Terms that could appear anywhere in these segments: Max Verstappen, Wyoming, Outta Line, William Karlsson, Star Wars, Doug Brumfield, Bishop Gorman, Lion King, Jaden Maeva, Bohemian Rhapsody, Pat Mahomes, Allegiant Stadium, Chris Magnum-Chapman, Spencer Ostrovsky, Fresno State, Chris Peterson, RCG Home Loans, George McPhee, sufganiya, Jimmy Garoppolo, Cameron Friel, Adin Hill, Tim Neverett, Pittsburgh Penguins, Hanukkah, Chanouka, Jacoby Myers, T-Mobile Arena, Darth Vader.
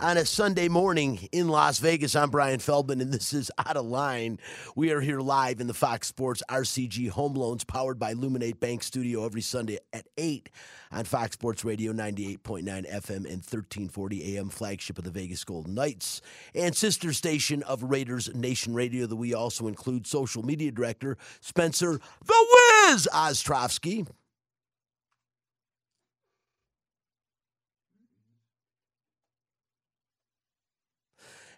on a Sunday morning in Las Vegas. I'm Brian Feldman, and this is Outta Line. We are here live in the Fox Sports RCG Home Loans, powered by Luminate Bank Studio every Sunday at 8 on Fox Sports Radio, 98.9 FM and 1340 AM, flagship of the Vegas Golden Knights, and sister station of Raiders Nation Radio that we also include social media director Spencer "The Wiz" Ostrovsky.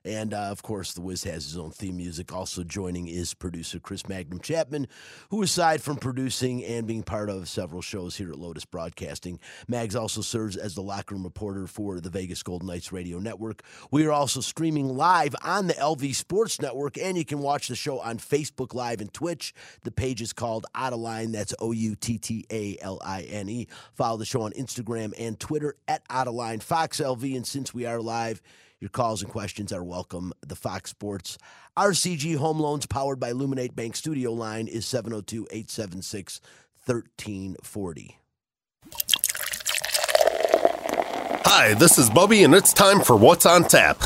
And, of course, The Wiz has his own theme music. Also joining is producer Chris Magnum-Chapman, who, aside from producing and being part of several shows here at Lotus Broadcasting, Mags also serves as the locker room reporter for the Vegas Golden Knights Radio Network. We are also streaming live on the LV Sports Network, and you can watch the show on Facebook Live and Twitch. The page is called Outta Line. That's Outtaline. Follow the show on Instagram and Twitter at Outta Line Fox LV. And since we are live, your calls and questions are welcome. The Fox Sports RCG Home Loans, powered by Luminate Bank Studio line is 702-876-1340. Hi, this is Bubby, and it's time for What's on Tap.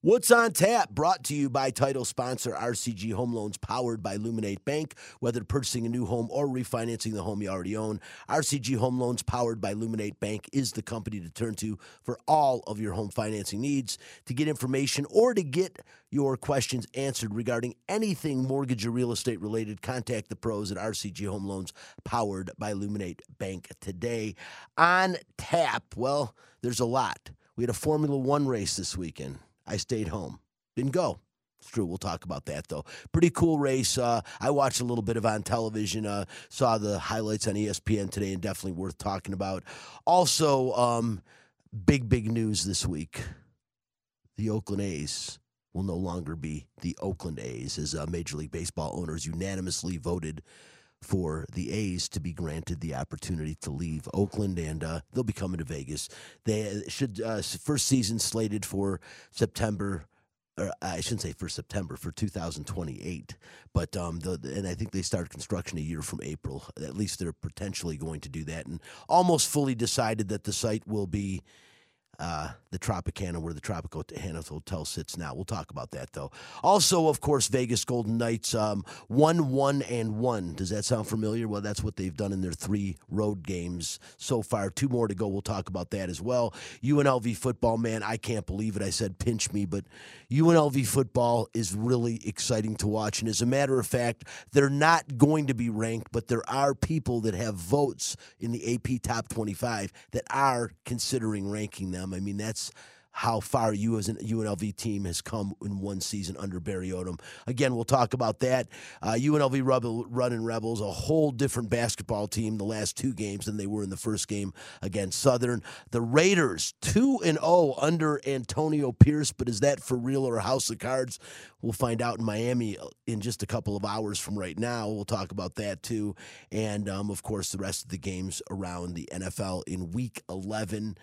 What's on Tap, brought to you by title sponsor RCG Home Loans, powered by Luminate Bank. Whether purchasing a new home or refinancing the home you already own, RCG Home Loans, powered by Luminate Bank, is the company to turn to for all of your home financing needs. To get information or to get your questions answered regarding anything mortgage or real estate related, contact the pros at RCG Home Loans, powered by Luminate Bank today. On tap, well, there's a lot. We had a Formula One race this weekend. I stayed home. Didn't go. It's true. We'll talk about that, though. Pretty cool race. I watched a little bit of on television. Saw the highlights on ESPN today, and definitely worth talking about. Also, big news this week. The Oakland A's will no longer be the Oakland A's, as Major League Baseball owners unanimously voted for the A's to be granted the opportunity to leave Oakland, and they'll be coming to Vegas. They should first season slated for September. Or I shouldn't say for September, for 2028. But and I think they start construction a year from April. At least they're potentially going to do that, and almost fully decided that the site will be the Tropicana, where the Tropicana Hotel sits now. We'll talk about that, though. Also, of course, Vegas Golden Knights, 1-1-1. Does that sound familiar? Well, that's what they've done in their 3 road games so far. 2 more to go. We'll talk about that as well. UNLV football, man, I can't believe it. I said pinch me, but UNLV football is really exciting to watch. And as a matter of fact, they're not going to be ranked, but there are people that have votes in the AP Top 25 that are considering ranking them. I mean, that's how far you as a UNLV team has come in one season under Barry Odom. Again, we'll talk about that. UNLV Running Rebels, a whole different basketball team the last 2 games than they were in the first game against Southern. The Raiders, 2-0 under Antonio Pierce, but is that for real or a house of cards? We'll find out in Miami in just a couple of hours from right now. We'll talk about that, too. And, of course, the rest of the games around the NFL in Week 11.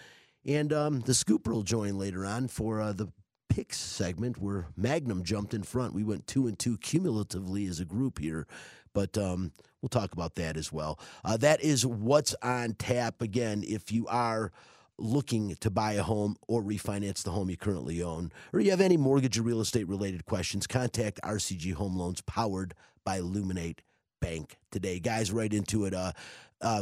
And the Scooper will join later on for the picks segment where Magnum jumped in front. We went 2-2 cumulatively as a group here, but we'll talk about that as well. That is What's on Tap. Again, if you are looking to buy a home or refinance the home you currently own, or you have any mortgage or real estate related questions, contact RCG Home Loans, powered by Luminate Bank today. Guys, right into it.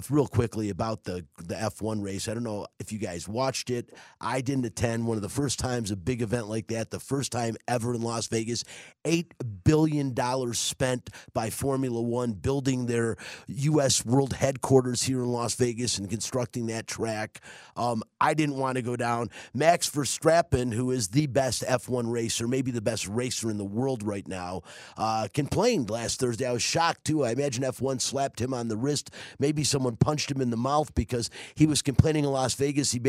Real quickly about the F1 race. I don't know if you guys watched it. I didn't attend. One of the first times a big event like that, the first time ever in Las Vegas. $8 billion spent by Formula One building their U.S. world headquarters here in Las Vegas and constructing that track. I didn't want to go down. Max Verstappen, who is the best F1 racer, maybe the best racer in the world right now, complained last Thursday. I was shocked, too. I imagine F1 slapped him on the wrist. Maybe maybe someone punched him in the mouth because he was complaining in Las Vegas. He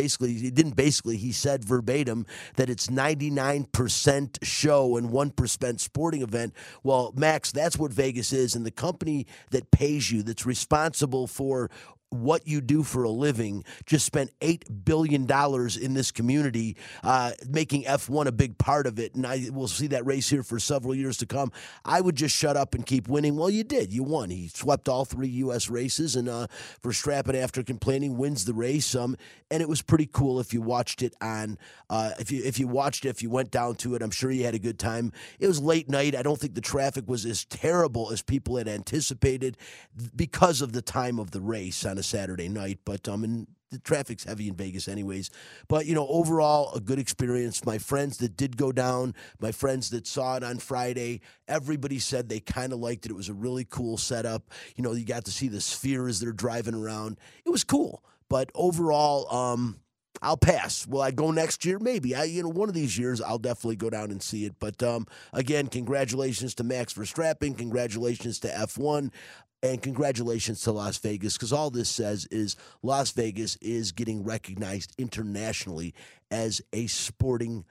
said verbatim that it's 99% show and 1% sporting event. Well, Max, that's what Vegas is, and the company that pays you, that's responsible for what you do for a living, just spent $8 billion in this community, making F1 a big part of it. And I will see that race here for several years to come. I would just shut up and keep winning. Well, you did. You won. He swept all three U.S. races, and Verstappen, after complaining, wins the race. And it was pretty cool if you watched it on if you went down to it. I'm sure you had a good time. It was late night. I don't think the traffic was as terrible as people had anticipated because of the time of the race on a Saturday night, but and the traffic's heavy in Vegas anyways. But, overall, a good experience. My friends that did go down, my friends that saw it on Friday, everybody said they kind of liked it. It was a really cool setup. You got to see the sphere as they're driving around. It was cool. But overall, I'll pass. Will I go next year? Maybe. One of these years, I'll definitely go down and see it. But, again, congratulations to Max Verstappen. Congratulations to F1. And congratulations to Las Vegas, because all this says is Las Vegas is getting recognized internationally as a sporting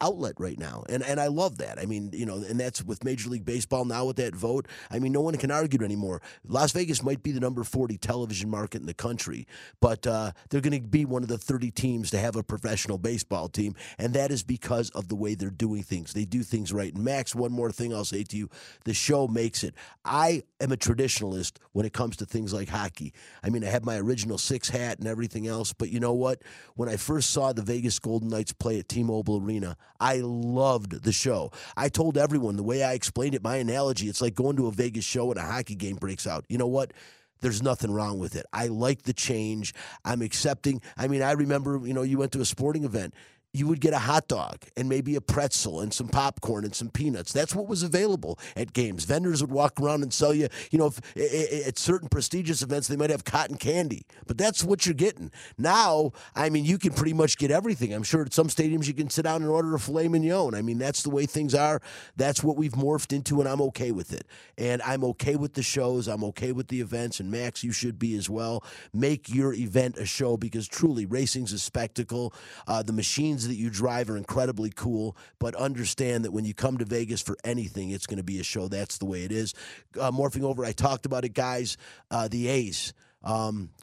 outlet right now. And I love that. And that's with Major League Baseball now with that vote. No one can argue anymore. Las Vegas might be the number 40 television market in the country, but they're going to be one of the 30 teams to have a professional baseball team, and that is because of the way they're doing things. They do things right. And Max, one more thing I'll say to you. The show makes it. I am a traditionalist when it comes to things like hockey. I have my original six hat and everything else, but you know what? When I first saw the Vegas Golden Knights play at T-Mobile Arena, I loved the show. I told everyone the way I explained it, my analogy, it's like going to a Vegas show and a hockey game breaks out. You know what? There's nothing wrong with it. I like the change. I'm accepting. I remember, you went to a sporting event. You would get a hot dog and maybe a pretzel and some popcorn and some peanuts. That's what was available at games. Vendors would walk around and sell you, at certain prestigious events, they might have cotton candy. But that's what you're getting. Now, you can pretty much get everything. I'm sure at some stadiums you can sit down and order a filet mignon. That's the way things are. That's what we've morphed into, and I'm okay with it. And I'm okay with the shows. I'm okay with the events. And, Max, you should be as well. Make your event a show, because truly racing's a spectacle. The machines that you drive are incredibly cool, but understand that when you come to Vegas for anything, it's going to be a show. That's the way it is. Morphing over, I talked about it, guys. The A's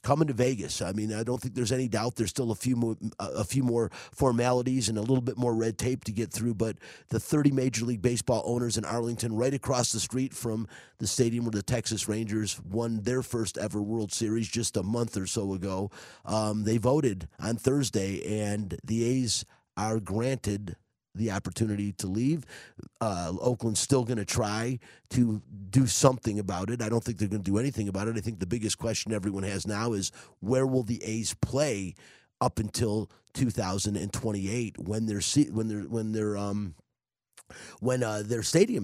coming to Vegas. I don't think there's any doubt. There's still a few more formalities and a little bit more red tape to get through, but the 30 Major League Baseball owners in Arlington, right across the street from the stadium where the Texas Rangers won their first ever World Series just a month or so ago, they voted on Thursday, and the A's are granted the opportunity to leave. Oakland's still going to try to do something about it. I don't think they're going to do anything about it. I think the biggest question everyone has now is, where will the A's play up until 2028 when their stadium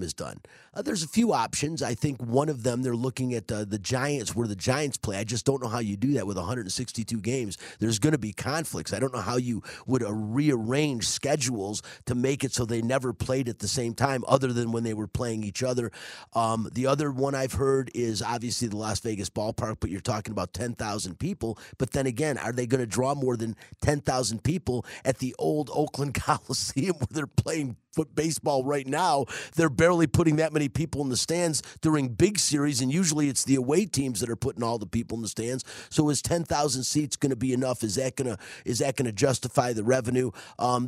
is done? There's a few options. I think one of them, they're looking at the Giants, where the Giants play. I just don't know how you do that with 162 games. There's going to be conflicts. I don't know how you would rearrange schedules to make it so they never played at the same time other than when they were playing each other. The other one I've heard is obviously the Las Vegas ballpark, but you're talking about 10,000 people. But then again, are they going to draw more than 10,000 people at the old Oakland Coliseum where they're playing baseball right now? They're barely putting that many people in the stands during big series, and usually it's the away teams that are putting all the people in the stands. So is 10,000 seats going to be enough? Is that going to justify the revenue?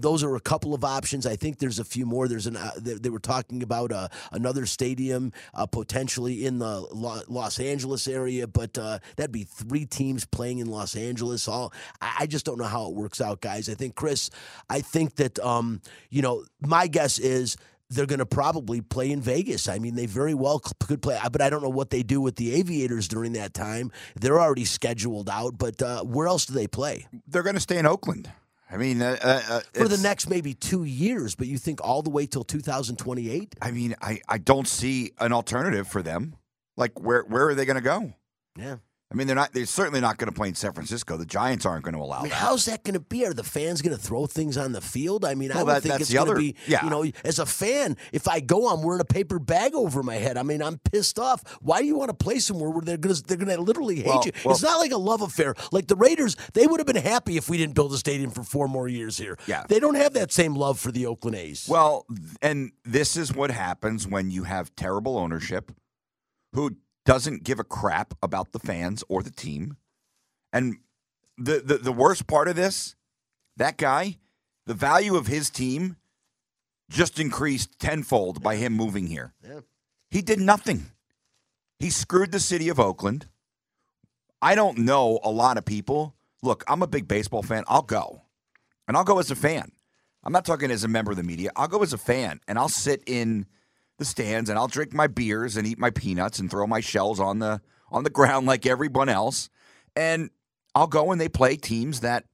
Those are a couple of options. I think there's a few more. They were talking about another stadium potentially in the Los Angeles area, but that'd be three teams playing in Los Angeles. I just don't know how it works out, guys. I think that my guess is they're going to probably play in Vegas. They very well could play, but I don't know what they do with the Aviators during that time. They're already scheduled out, but where else do they play? They're going to stay in Oakland. For the next maybe 2 years, but you think all the way till 2028? I don't see an alternative for them. Where are they going to go? Yeah. I mean, they're certainly not going to play in San Francisco. The Giants aren't going to allow that. How's that going to be? Are the fans going to throw things on the field? I mean, well, I would think it's going to be, you know, as a fan, if I go, I'm wearing a paper bag over my head. I mean, I'm pissed off. Why do you want to play somewhere where they're going to literally hate you? Well, it's not like a love affair. Like the Raiders, they would have been happy if we didn't build a stadium for 4 more years here. Yeah. They don't have that same love for the Oakland A's. Well, and this is what happens when you have terrible ownership who doesn't give a crap about the fans or the team. And the worst part of this, that guy, the value of his team just increased tenfold by him moving here. Yeah. He did nothing. He screwed the city of Oakland. I don't know a lot of people. Look, I'm a big baseball fan. I'll go. And I'll go as a fan. I'm not talking as a member of the media. I'll go as a fan, and I'll sit in the stands, and I'll drink my beers and eat my peanuts and throw my shells on the ground like everyone else. And I'll go when they play teams that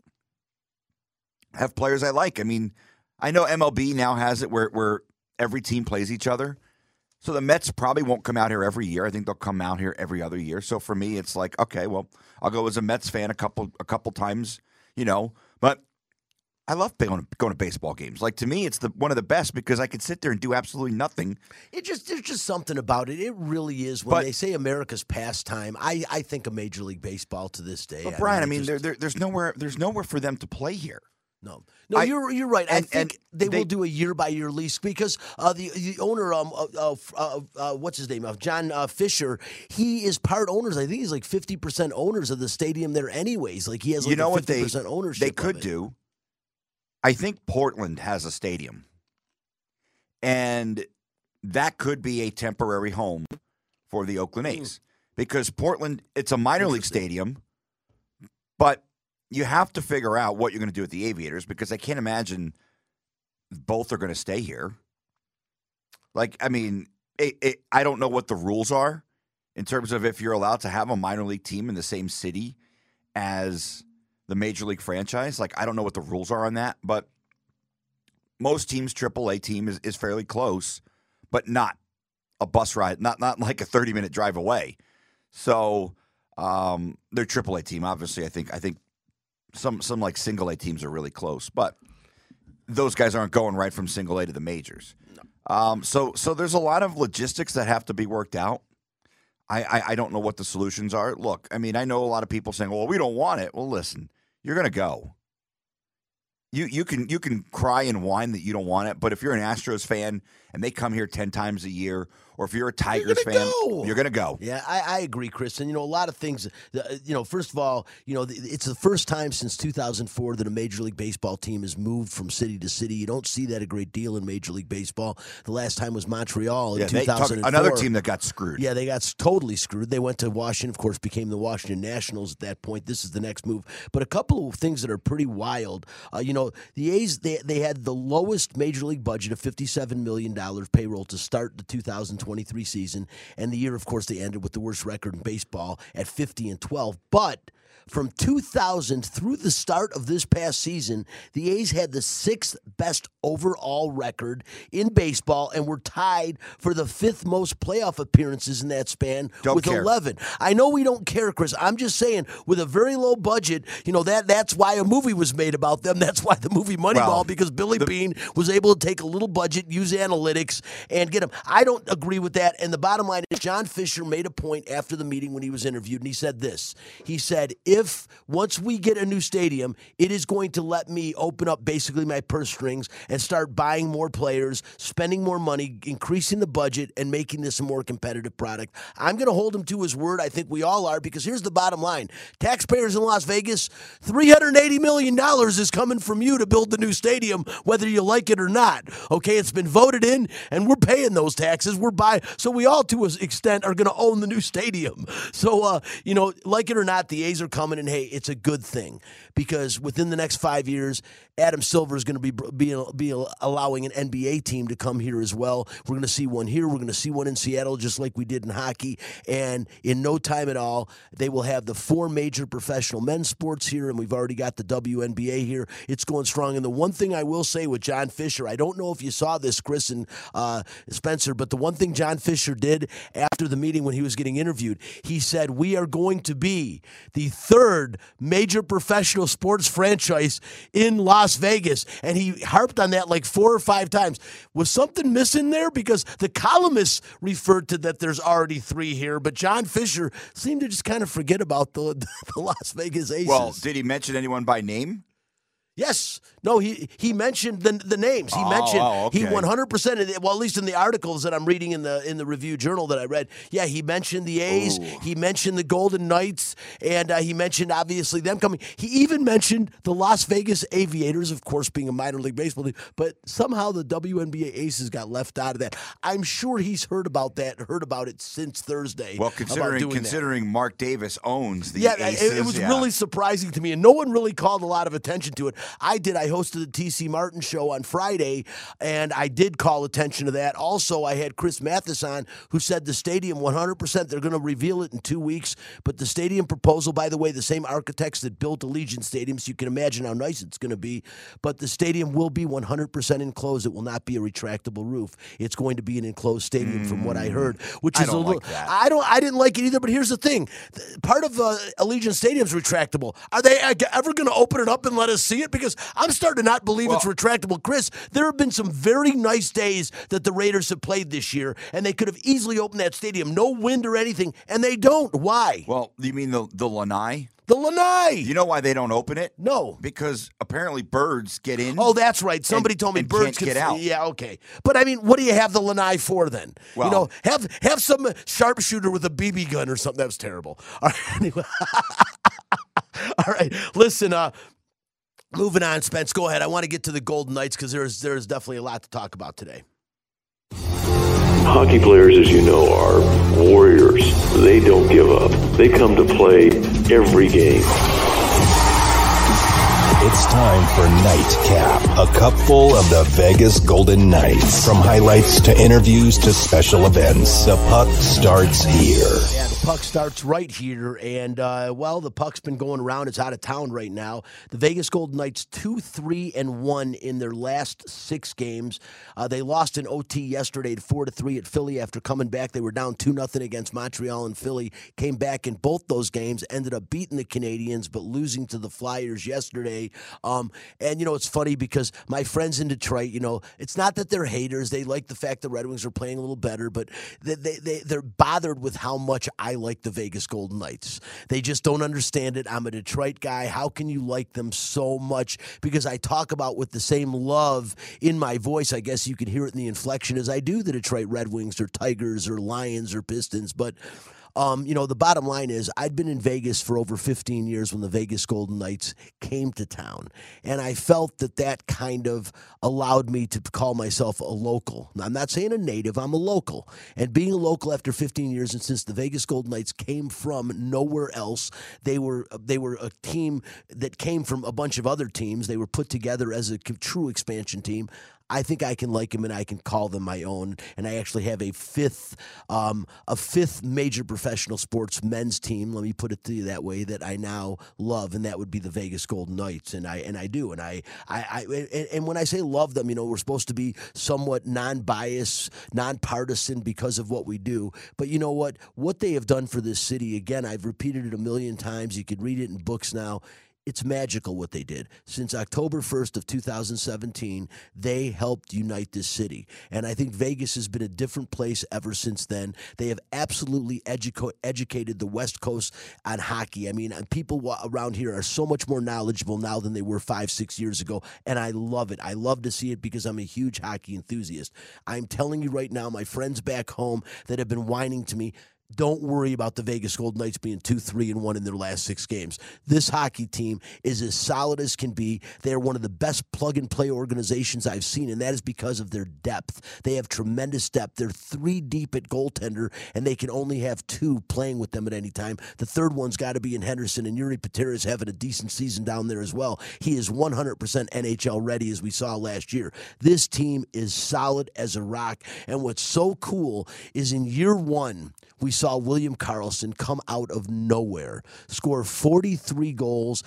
have players I like. I mean, I know MLB now has it where every team plays each other. So the Mets probably won't come out here every year. I think they'll come out here every other year. So for me, it's like, okay, well, I'll go as a Mets fan a couple times, you know. But I love going to baseball games. Like, to me, it's one of the best because I could sit there and do absolutely nothing. There's just something about it. It really is. When they say America's pastime, I think of Major League Baseball to this day. But, Brian, I mean there's nowhere for them to play here. No, you're right. I think they will do a year-by-year lease because the owner, what's his name, John Fisher, he is part owners. I think he's like 50% owners of the stadium there anyways. Like he has like you know 50% what ownership they could do? I think Portland has a stadium, and that could be a temporary home for the Oakland A's because Portland, it's a minor league stadium, but you have to figure out what you're going to do with the Aviators because I can't imagine both are going to stay here. Like, I mean, I don't know what the rules are in terms of if you're allowed to have a minor league team in the same city as the Major League franchise. Like, I don't know what the rules are on that, but most teams, AAA team is fairly close, but not a bus ride, not like a 30-minute drive away. So their AAA team, obviously, I think some like single A teams are really close, but those guys aren't going right from single A to the majors. No. So there's a lot of logistics that have to be worked out. I don't know what the solutions are. Look, I mean, I know a lot of people saying, well, we don't want it. Well, listen, you're going to go. You can cry and whine that you don't want it, but if you're an Astros fan and they come here 10 times a year, or if you're a Tigers fan, you're going to go. Yeah, I agree, Chris. And, you know, a lot of things, you know, first of all, you know, it's the first time since 2004 that a Major League Baseball team has moved from city to city. You don't see that a great deal in Major League Baseball. The last time was Montreal in 2004. Another team that got screwed. Yeah, they got totally screwed. They went to Washington, of course, became the Washington Nationals at that point. This is the next move. But a couple of things that are pretty wild. You know, the A's, they had the lowest Major League budget of $57 million payroll to start the 2023 season, and the year, of course, they ended with the worst record in baseball at 50-12. But from 2000 through the start of this past season, the A's had the 6th best overall record in baseball and were tied for the 5th most playoff appearances in that span with 11. I know we don't care, Chris. I'm just saying, with a very low budget, you know, that's why a movie was made about them. That's why the movie Moneyball, because Billy Beane was able to take a little budget, use analytics, and get them. I don't agree with that. And the bottom line is John Fisher made a point after the meeting when he was interviewed, and he said this. He said, if once we get a new stadium, it is going to let me open up basically my purse strings and start buying more players, spending more money, increasing the budget, and making this a more competitive product. I'm going to hold him to his word. I think we all are, because here's the bottom line. Taxpayers in Las Vegas, $380 million is coming from you to build the new stadium, whether you like it or not. Okay, it's been voted in, and we're paying those taxes. So we all, to an extent, are going to own the new stadium. So, you know, like it or not, the A's are coming, and hey, it's a good thing, because within the next 5 years, Adam Silver is going to be allowing an NBA team to come here as well. We're going to see one here. We're going to see one in Seattle, just like we did in hockey. And in no time at all, they will have the four major professional men's sports here, and we've already got the WNBA here. It's going strong. And the one thing I will say with John Fisher, I don't know if you saw this, Chris and Spencer, but the one thing John Fisher did after the meeting when he was getting interviewed, he said, we are going to be the third major professional sports franchise in Las Vegas. And he harped on that like 4 or 5 times. Was something missing there? Because the columnists referred to that there's already 3 here, but John Fisher seemed to just kind of forget about the Las Vegas Aces. Well, did he mention anyone by name? Yes. No, he mentioned the names. He mentioned he 100%, well, at least in the articles that I'm reading in the Review Journal that I read. Yeah, he mentioned the A's. Ooh. He mentioned the Golden Knights, and he mentioned, obviously, them coming. He even mentioned the Las Vegas Aviators, of course, being a minor league baseball team, but somehow the WNBA Aces got left out of that. I'm sure he's heard about that, heard about it since Thursday. Well, considering Mark Davis owns the Aces. It was really surprising to me, and no one really called a lot of attention to it. I hosted the T.C. Martin show on Friday, and I did call attention to that. Also, I had Chris Mathis on, who said the stadium, 100%, they're going to reveal it in 2 weeks. But the stadium proposal, by the way, the same architects that built Allegiant Stadium, so you can imagine how nice it's going to be. But the stadium will be 100% enclosed. It will not be a retractable roof. It's going to be an enclosed stadium, from what I heard. Which is a little. I didn't like it either, but here's the thing. Part of Allegiant Stadium's retractable. Are they ever going to open it up and let us see it? Because I'm starting to not believe it's retractable. Chris, there have been some very nice days that the Raiders have played this year, and they could have easily opened that stadium. No wind or anything, and they don't. Why? Well, you mean the lanai? The lanai! You know why they don't open it? No. Because apparently birds get in. Oh, that's right. Somebody told me birds can't get out. Yeah, okay. But, I mean, what do you have the lanai for then? Well, you know, have some sharpshooter with a BB gun or something. That was terrible. All right, anyway. All right. Listen, moving on, Spence, go ahead. I want to get to the Golden Knights because there's definitely a lot to talk about today. Hockey players, as you know, are warriors. They don't give up. They come to play every game. It's time for Nightcap, a cupful of the Vegas Golden Knights. From highlights to interviews to special events, the puck starts here. Yeah, the puck starts right here, and, the puck's been going around. It's out of town right now. The Vegas Golden Knights 2-3-1 in their last 6 games. They lost in OT yesterday at 4-3 at Philly after coming back. They were down 2-0 against Montreal, and Philly came back in both those games, ended up beating the Canadiens, but losing to the Flyers yesterday. And, you know, it's funny because my friends in Detroit, you know, it's not that they're haters. They like the fact the Red Wings are playing a little better, but they're bothered with how much I like the Vegas Golden Knights. They just don't understand it. I'm a Detroit guy. How can you like them so much? Because I talk about with the same love in my voice. I guess you can hear it in the inflection as I do the Detroit Red Wings or Tigers or Lions or Pistons, but... you know, the bottom line is I'd been in Vegas for over 15 years when the Vegas Golden Knights came to town, and I felt that kind of allowed me to call myself a local. Now, I'm not saying a native. I'm a local, and being a local after 15 years, and since the Vegas Golden Knights came from nowhere else, they were a team that came from a bunch of other teams. They were put together as a true expansion team. I think I can like them, and I can call them my own. And I actually have a fifth major professional sports men's team. Let me put it to you that way, that I now love, and that would be the Vegas Golden Knights. And I do. And I when I say love them, you know, we're supposed to be somewhat non-biased, non-partisan because of what we do. But you know what? What they have done for this city, again, I've repeated it a million times. You could read it in books now. It's magical what they did. Since October 1st of 2017, they helped unite this city. And I think Vegas has been a different place ever since then. They have absolutely educated the West Coast on hockey. I mean, people around here are so much more knowledgeable now than they were 5-6 years ago, and I love it. I love to see it because I'm a huge hockey enthusiast. I'm telling you right now, my friends back home that have been whining to me, Don't worry about the Vegas Golden Knights being 2-3-1 in their last 6 games. This hockey team is as solid as can be. They're one of the best plug-and-play organizations I've seen, and that is because of their depth. They have tremendous depth. They're 3 deep at goaltender, and they can only have 2 playing with them at any time. The third one's got to be in Henderson, and Yuri Patera's having a decent season down there as well. He is 100% NHL ready, as we saw last year. This team is solid as a rock, and what's so cool is in year 1, we saw William Karlsson come out of nowhere, score 43 goals,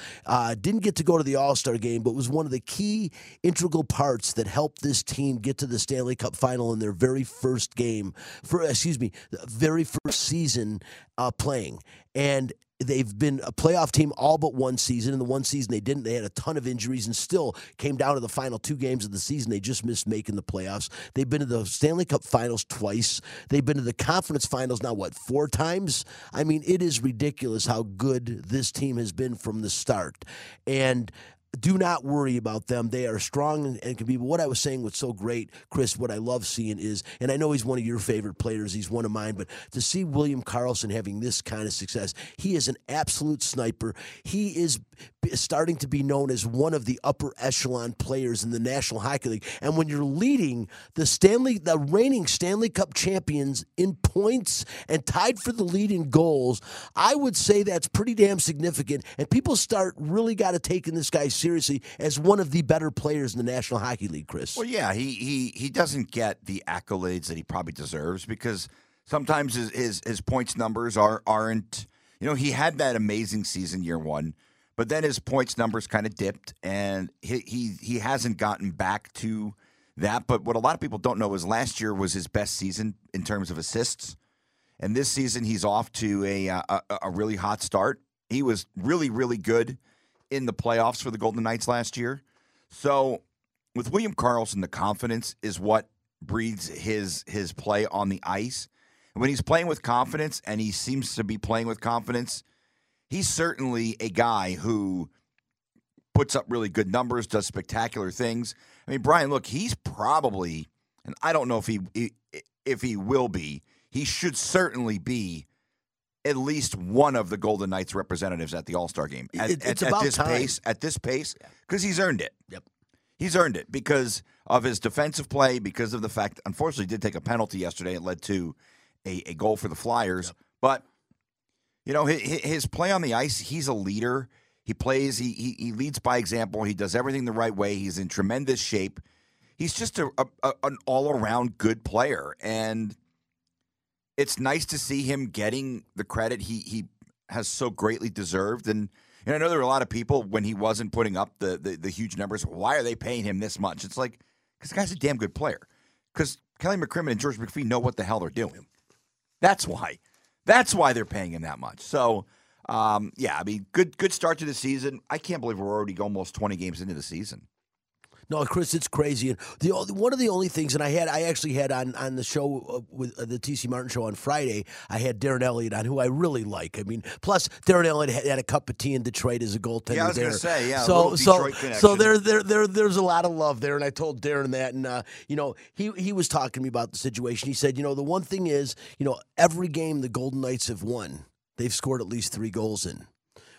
didn't get to go to the All-Star game, but was one of the key integral parts that helped this team get to the Stanley Cup final in their very first game, very first season playing. And they've been a playoff team all but one season. In the one season they didn't. They had a ton of injuries and still came down to the final 2 games of the season. They just missed making the playoffs. They've been to the Stanley Cup finals twice. They've been to the conference finals now, 4 times? I mean, it is ridiculous how good this team has been from the start. And do not worry about them. They are strong and can be. But what I was saying was so great, Chris, what I love seeing is, and I know he's one of your favorite players, he's one of mine, but to see William Karlsson having this kind of success, he is an absolute sniper. He is starting to be known as one of the upper echelon players in the National Hockey League. And when you're leading the reigning Stanley Cup champions in points and tied for the lead in goals, I would say that's pretty damn significant. And people really got to taking this guy seriously as one of the better players in the National Hockey League, Chris. Well, yeah, he doesn't get the accolades that he probably deserves because sometimes his points numbers aren't. You know, he had that amazing season year 1. But then his points numbers kind of dipped, and he hasn't gotten back to that. But what a lot of people don't know is last year was his best season in terms of assists, and this season he's off to a really hot start. He was really, really good in the playoffs for the Golden Knights last year. So with William Karlsson, the confidence is what breeds his play on the ice. And when he's playing with confidence, and he seems to be playing with confidence, he's certainly a guy who puts up really good numbers, does spectacular things. I mean, Brian, look, he's probably, and I don't know if he will be, he should certainly be at least one of the Golden Knights representatives at the All-Star game at this pace, because he's earned it. Yep. He's earned it because of his defensive play, because of the fact, unfortunately, he did take a penalty yesterday. It led to a goal for the Flyers, yep. But you know, his play on the ice, he's a leader. He plays, he leads by example. He does everything the right way. He's in tremendous shape. He's just an all-around good player. And it's nice to see him getting the credit he has so greatly deserved. And I know there were a lot of people when he wasn't putting up the huge numbers, why are they paying him this much? It's like, because the guy's a damn good player. Because Kelly McCrimmon and George McPhee know what the hell they're doing. That's why. That's why they're paying him that much. So, good start to the season. I can't believe we're already almost 20 games into the season. No, Chris, it's crazy. And one of the only things, and I actually had on the show with the T.C. Martin show on Friday, I had Darren Elliott on, who I really like. I mean, plus Darren Elliott had a cup of tea in Detroit as a goaltender. Yeah, I was going to say, yeah. So there's a lot of love there, and I told Darren that, and he was talking to me about the situation. He said, the one thing is, every game the Golden Knights have won, they've scored at least 3 goals in,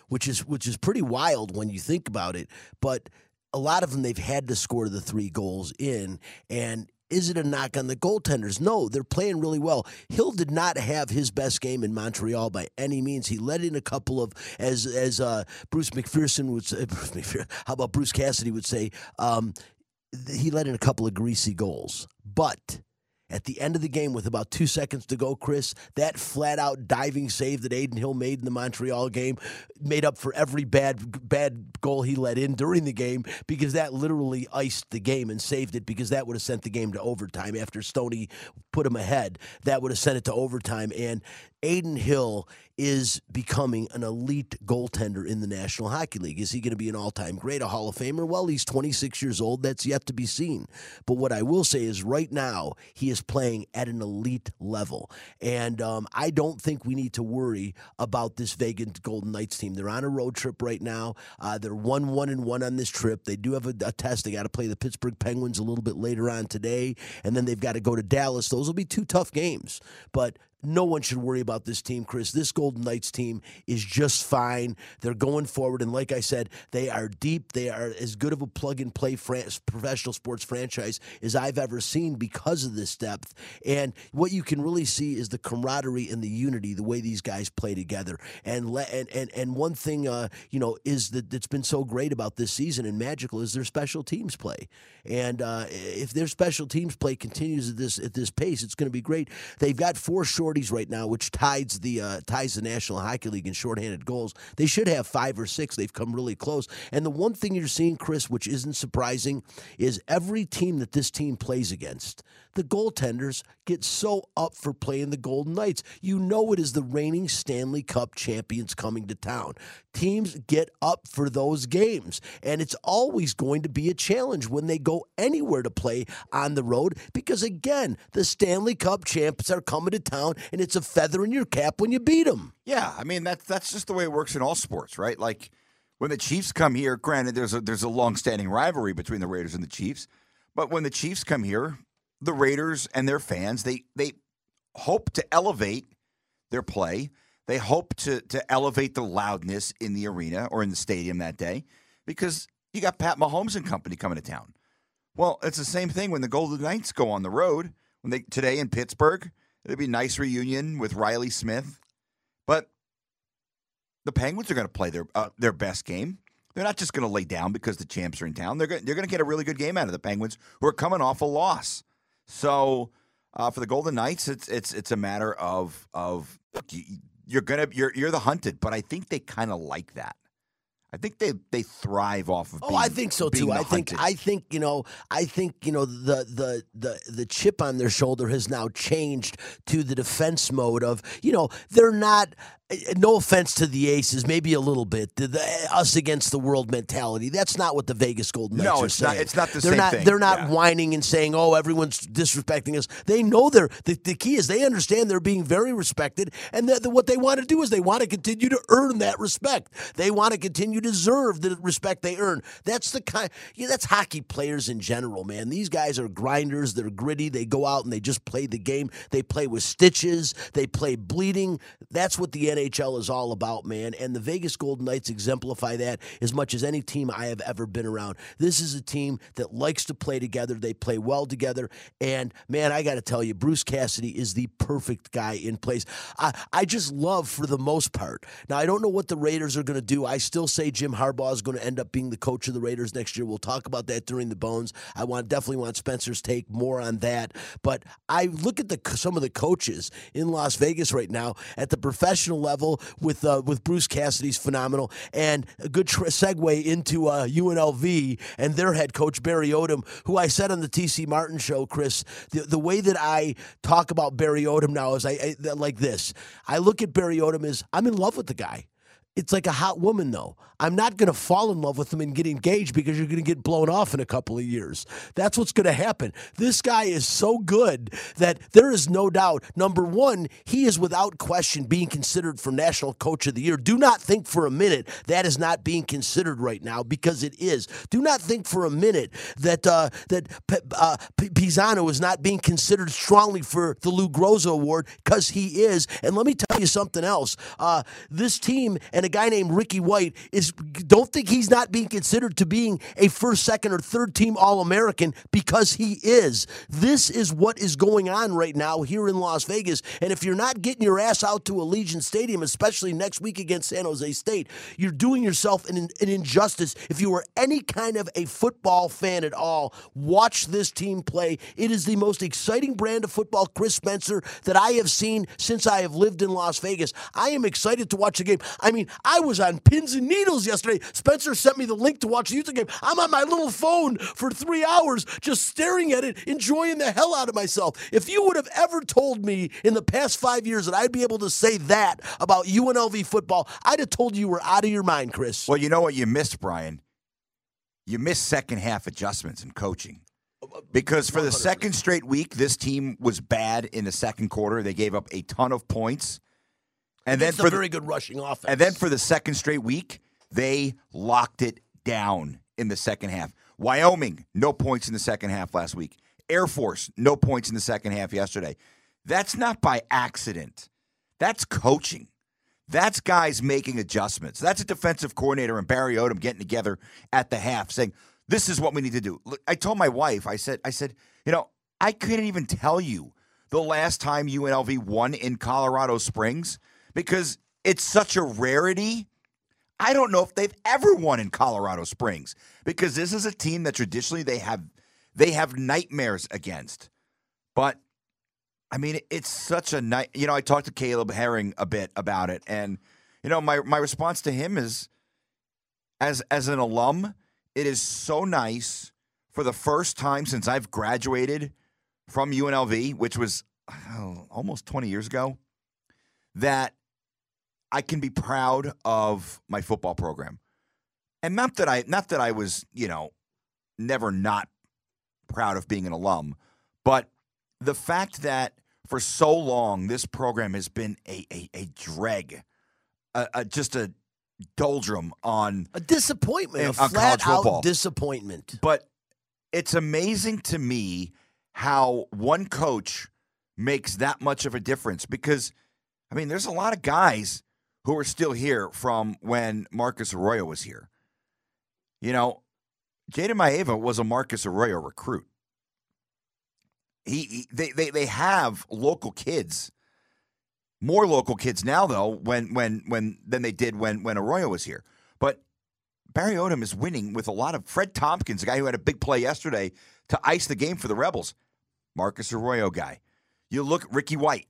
which is pretty wild when you think about it, but a lot of them, they've had to score the 3 goals in, and is it a knock on the goaltenders? No, they're playing really well. Hill did not have his best game in Montreal by any means. He let in a couple of, as Bruce McPherson would say, how about Bruce Cassidy would say, he let in a couple of greasy goals, but at the end of the game, with about 2 seconds to go, Chris, that flat-out diving save that Adin Hill made in the Montreal game made up for every bad goal he let in during the game, because that literally iced the game and saved it, because that would have sent the game to overtime. After Stoney put him ahead, that would have sent it to overtime. And Adin Hill is becoming an elite goaltender in the National Hockey League. Is he going to be an all-time great, a Hall of Famer? Well, he's 26 years old. That's yet to be seen. But what I will say is right now he is playing at an elite level. And I don't think we need to worry about this Vegas Golden Knights team. They're on a road trip right now. They're 1-1-1 on this trip. They do have a test. They got to play the Pittsburgh Penguins a little bit later on today, and then they've got to go to Dallas. Those will be 2 tough games. But no one should worry about this team, Chris. This Golden Knights team is just fine. They're going forward, and like I said, they are deep. They are as good of a plug-and-play professional sports franchise as I've ever seen because of this depth. And what you can really see is the camaraderie and the unity, the way these guys play together. And one thing, is that's been so great about this season and magical is their special teams play. And if their special teams play continues at this pace, it's going to be great. They've got four shorties right now, which ties the National Hockey League in shorthanded goals. They should have 5 or 6. They've come really close. And the one thing you're seeing, Chris, which isn't surprising, is every team that this team plays against, the goaltenders get so up for playing the Golden Knights. You know it is the reigning Stanley Cup champions coming to town. Teams get up for those games, and it's always going to be a challenge when they go anywhere to play on the road because, again, the Stanley Cup champs are coming to town, and it's a feather in your cap when you beat them. Yeah, I mean, that's just the way it works in all sports, right? Like, when the Chiefs come here, granted, there's a long-standing rivalry between the Raiders and the Chiefs, but when the Chiefs come here, the Raiders and their fans, they hope to elevate their play. They hope to elevate the loudness in the arena or in the stadium that day because you got Pat Mahomes and company coming to town. Well, it's the same thing when the Golden Knights go on the road. Today in Pittsburgh, it'll be a nice reunion with Riley Smith. But the Penguins are going to play their best game. They're not just going to lay down because the champs are in town. They're going to get a really good game out of the Penguins, who are coming off a loss. So for the Golden Knights, it's a matter of you're the hunted, but I think they kind of like that. I think they thrive off of being, I think so too. I think the chip on their shoulder has now changed to the defense mode of, they're not. No offense to the Aces, maybe a little bit. The us against the world mentality. That's not what the Vegas Golden Knights are saying. No, it's not the same thing. They're not whining and saying, oh, everyone's disrespecting us. They know the key is they understand they're being very respected, and what they want to do is they want to continue to earn that respect. They want to continue to deserve the respect they earn. That's the kind. That's hockey players in general, man. These guys are grinders. They're gritty. They go out and they just play the game. They play with stitches. They play bleeding. That's what the NHL is all about, man, and the Vegas Golden Knights exemplify that as much as any team I have ever been around. This is a team that likes to play together. They play well together, and, man, I got to tell you, Bruce Cassidy is the perfect guy in place. I just love, for the most part. Now, I don't know what the Raiders are going to do. I still say Jim Harbaugh is going to end up being the coach of the Raiders next year. We'll talk about that during the Bones. I definitely want Spencer's take more on that, but I look at some of the coaches in Las Vegas right now at the professional level with Bruce Cassidy's phenomenal, and a good segue into UNLV and their head coach, Barry Odom, who I said on the T.C. Martin show, Chris, the way that I talk about Barry Odom now is I like this. I look at Barry Odom as I'm in love with the guy. It's like a hot woman, though. I'm not going to fall in love with him and get engaged because you're going to get blown off in a couple of years. That's what's going to happen. This guy is so good that there is no doubt. Number one, he is without question being considered for National Coach of the Year. Do not think for a minute that is not being considered right now, because it is. Do not think for a minute that Pisano is not being considered strongly for the Lou Groza Award, because he is. And let me tell you something else. This team... And a guy named Ricky White don't think he's not being considered to being a first, second, or third team All-American, because he is. This is what is going on right now here in Las Vegas. And if you're not getting your ass out to Allegiant Stadium, especially next week against San Jose State, you're doing yourself an injustice. If you were any kind of a football fan at all, watch this team play. It is the most exciting brand of football, Chris Spencer, that I have seen since I have lived in Las Vegas. I am excited to watch the game. I was on pins and needles yesterday. Spencer sent me the link to watch the Utah game. I'm on my little phone for 3 hours just staring at it, enjoying the hell out of myself. If you would have ever told me in the past 5 years that I'd be able to say that about UNLV football, I'd have told you were out of your mind, Chris. Well, you know what you missed, Brian? You missed second-half adjustments in coaching. Because for 100%. The second straight week, this team was bad in the second quarter. They gave up a ton of points. And then for very good rushing offense. And then for the second straight week, they locked it down in the second half. Wyoming, no points in the second half last week. Air Force, no points in the second half yesterday. That's not by accident. That's coaching. That's guys making adjustments. That's a defensive coordinator and Barry Odom getting together at the half saying, this is what we need to do. Look, I told my wife, I said, you know, I couldn't even tell you the last time UNLV won in Colorado Springs because it's such a rarity. I don't know if they've ever won in Colorado Springs because this is a team that traditionally they have nightmares against. But I mean, it's such a night. You know, I talked to Caleb Herring a bit about it, and you know, my response to him is, as an alum, it is so nice for the first time since I've graduated from UNLV, which was almost 20 years ago, that I can be proud of my football program, and not that I was, you know, never not proud of being an alum, but the fact that for so long this program has been a dreg, just a doldrum on a disappointment, a flat-out disappointment. But it's amazing to me how one coach makes that much of a difference because, I mean, there's a lot of guys who are still here from when Marcus Arroyo was here. You know, Jaden Maeva was a Marcus Arroyo recruit. They have local kids, more local kids now though when than they did when Arroyo was here. But Barry Odom is winning with a lot of Fred Tompkins, the guy who had a big play yesterday to ice the game for the Rebels, Marcus Arroyo guy. You look at Ricky White,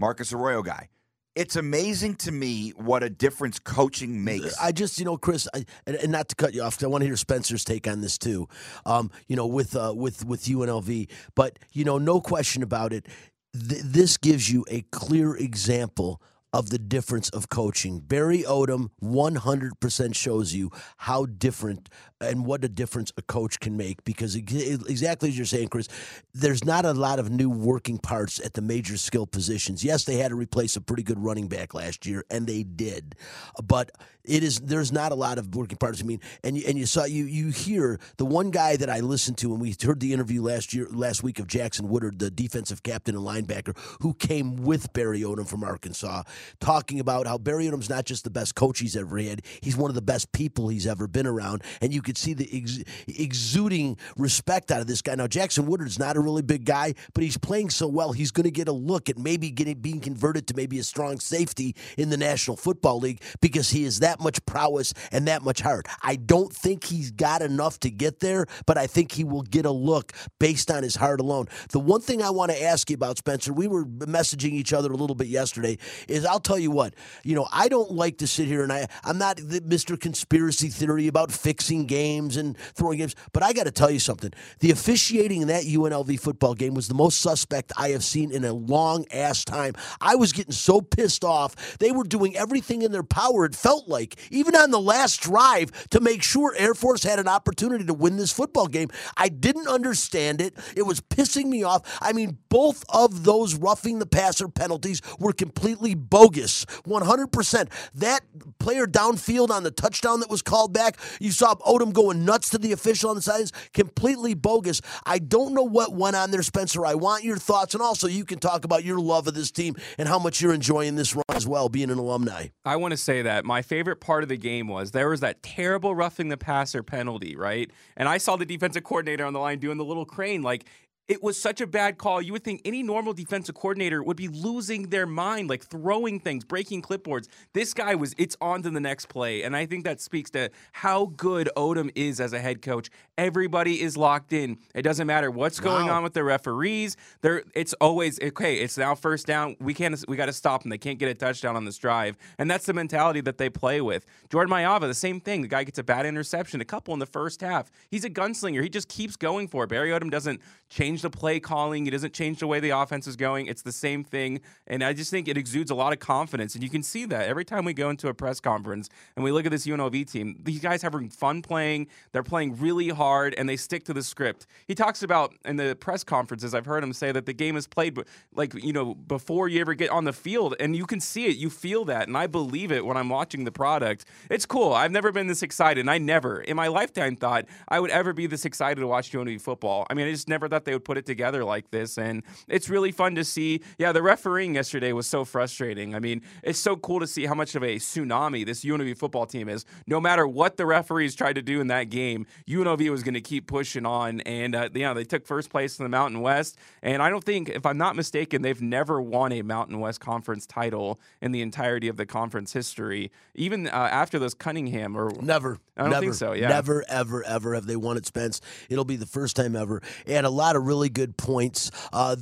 Marcus Arroyo guy. It's amazing to me what a difference coaching makes. I just, you know, Chris, and not to cut you off, because I want to hear Spencer's take on this too. You know, with UNLV, but you know, no question about it, this gives you a clear example of the difference of coaching. Barry Odom 100% shows you how different and what a difference a coach can make because exactly as you're saying, Chris, there's not a lot of new working parts at the major skill positions. Yes, they had to replace a pretty good running back last year, and they did. But there's not a lot of working parts. I mean, and you hear the one guy that I listened to, and we heard the interview last week of Jackson Woodard, the defensive captain and linebacker, who came with Barry Odom from Arkansas, talking about how Barry Odom's not just the best coach he's ever had, he's one of the best people he's ever been around, and you could see the exuding respect out of this guy. Now, Jackson Woodard's not a really big guy, but he's playing so well, he's going to get a look at maybe being converted to maybe a strong safety in the National Football League because he is that much prowess and that much heart. I don't think he's got enough to get there, but I think he will get a look based on his heart alone. The one thing I want to ask you about, Spencer, we were messaging each other a little bit yesterday, is I'll tell you what, you know, I don't like to sit here and I'm not Mr. Conspiracy Theory about fixing games and throwing games, but I got to tell you something. The officiating in that UNLV football game was the most suspect I have seen in a long-ass time. I was getting so pissed off. They were doing everything in their power, it felt like, even on the last drive, to make sure Air Force had an opportunity to win this football game. I didn't understand it. It was pissing me off. I mean, both of those roughing the passer penalties were completely bogus, 100%. That player downfield on the touchdown that was called back, you saw Odom going nuts to the official on the sidelines, completely bogus. I don't know what went on there, Spencer. I want your thoughts, and also you can talk about your love of this team and how much you're enjoying this run as well, being an alumni. I want to say that my favorite part of the game was there was that terrible roughing the passer penalty, right? And I saw the defensive coordinator on the line doing the little crane, like, it was such a bad call. You would think any normal defensive coordinator would be losing their mind, like throwing things, breaking clipboards. This guy was, it's on to the next play. And I think that speaks to how good Odom is as a head coach. Everybody is locked in. It doesn't matter what's going on with the referees. It's always, okay, it's now first down. We got to stop them. They can't get a touchdown on this drive. And that's the mentality that they play with. Jordan Mailata, the same thing. The guy gets a bad interception, a couple in the first half. He's a gunslinger. He just keeps going for it. Barry Odom doesn't change the play calling. It doesn't change the way the offense is going. It's the same thing. And I just think it exudes a lot of confidence. And you can see that every time we go into a press conference and we look at this UNLV team, these guys are having fun playing. They're playing really hard and they stick to the script. He talks about in the press conferences, I've heard him say that the game is played like, you know, before you ever get on the field, and you can see it. You feel that. And I believe it when I'm watching the product. It's cool. I've never been this excited. And I never in my lifetime thought I would ever be this excited to watch UNLV football. I mean, I just never thought they would put it together like this, and it's really fun to see. Yeah, the refereeing yesterday was so frustrating. I mean, it's so cool to see how much of a tsunami this UNLV football team is. No matter what the referees tried to do in that game, UNLV was going to keep pushing on, and they took first place in the Mountain West, and I don't think, if I'm not mistaken, they've never won a Mountain West Conference title in the entirety of the conference history, even after those Cunningham. Or never. I don't think so, yeah. Never, ever, ever have they won at Spence. It'll be the first time ever. And a lot of really good points.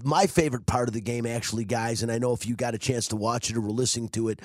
My favorite part of the game, actually, guys, and I know if you got a chance to watch it or were listening to it,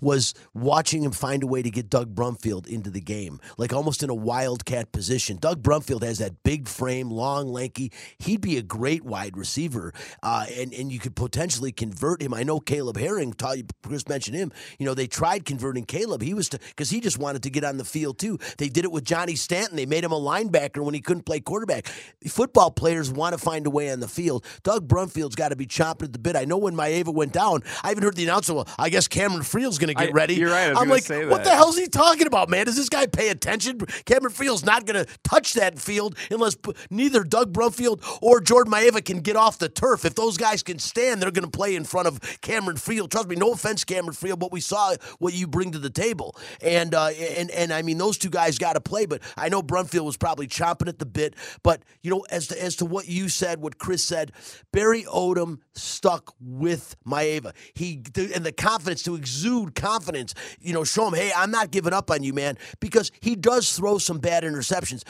was watching him find a way to get Doug Brumfield into the game, like almost in a wildcat position. Doug Brumfield has that big frame, long, lanky. He'd be a great wide receiver, and you could potentially convert him. I know Caleb Herring, Chris mentioned him. You know, they tried converting Caleb. He was because he just wanted to get on the field, too. They did it with Johnny Stanton. They made him a linebacker when he couldn't play quarterback. Football players want to find a way on the field. Doug Brumfield's got to be chomping at the bit. I know when Maeva went down, I even heard the announcer, well, I guess Cameron Friel's going to get ready. You're right. I'm like, what the hell's he talking about, man? Does this guy pay attention? Cameron Friel's not going to touch that field unless neither Doug Brumfield or Jordan Maeva can get off the turf. If those guys can stand, they're going to play in front of Cameron Friel. Trust me, no offense, Cameron Friel, but we saw what you bring to the table. And I mean, those two guys got to play, but I know Brumfield was probably chomping at the bit. But, you know, as to what you said, what Chris said, Barry Odom stuck with Maeva. And the confidence, to exude confidence, you know, show him, hey, I'm not giving up on you, man, because he does throw some bad interceptions.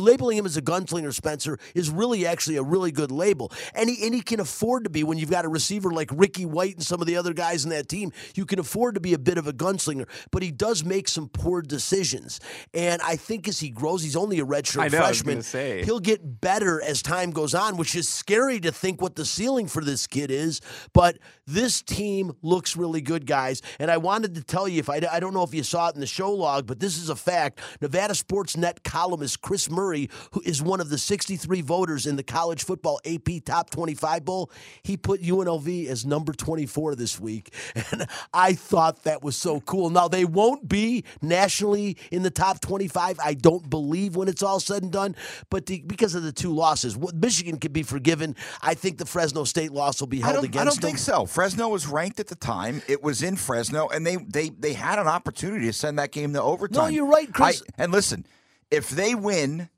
Labeling him as a gunslinger, Spencer, is really actually a really good label. And he can afford to be, when you've got a receiver like Ricky White and some of the other guys in that team, you can afford to be a bit of a gunslinger, but he does make some poor decisions. And I think as he grows, he's only a redshirt freshman. He'll get better as time goes on, which is scary to think what the ceiling for this kid is. But this team looks really good, guys. And I wanted to tell you, I don't know if you saw it in the show log, but this is a fact. Nevada Sportsnet columnist Chris Murray, who is one of the 63 voters in the college football AP Top 25 Bowl, he put UNLV as number 24 this week. And I thought that was so cool. Now, they won't be nationally in the top 25, I don't believe, when it's all said and done, but because of the two losses. Michigan could be forgiven. I think the Fresno State loss will be held against them. I don't think so. Fresno was ranked at the time. It was in Fresno, and they had an opportunity to send that game to overtime. No, you're right, Chris. And listen, if they win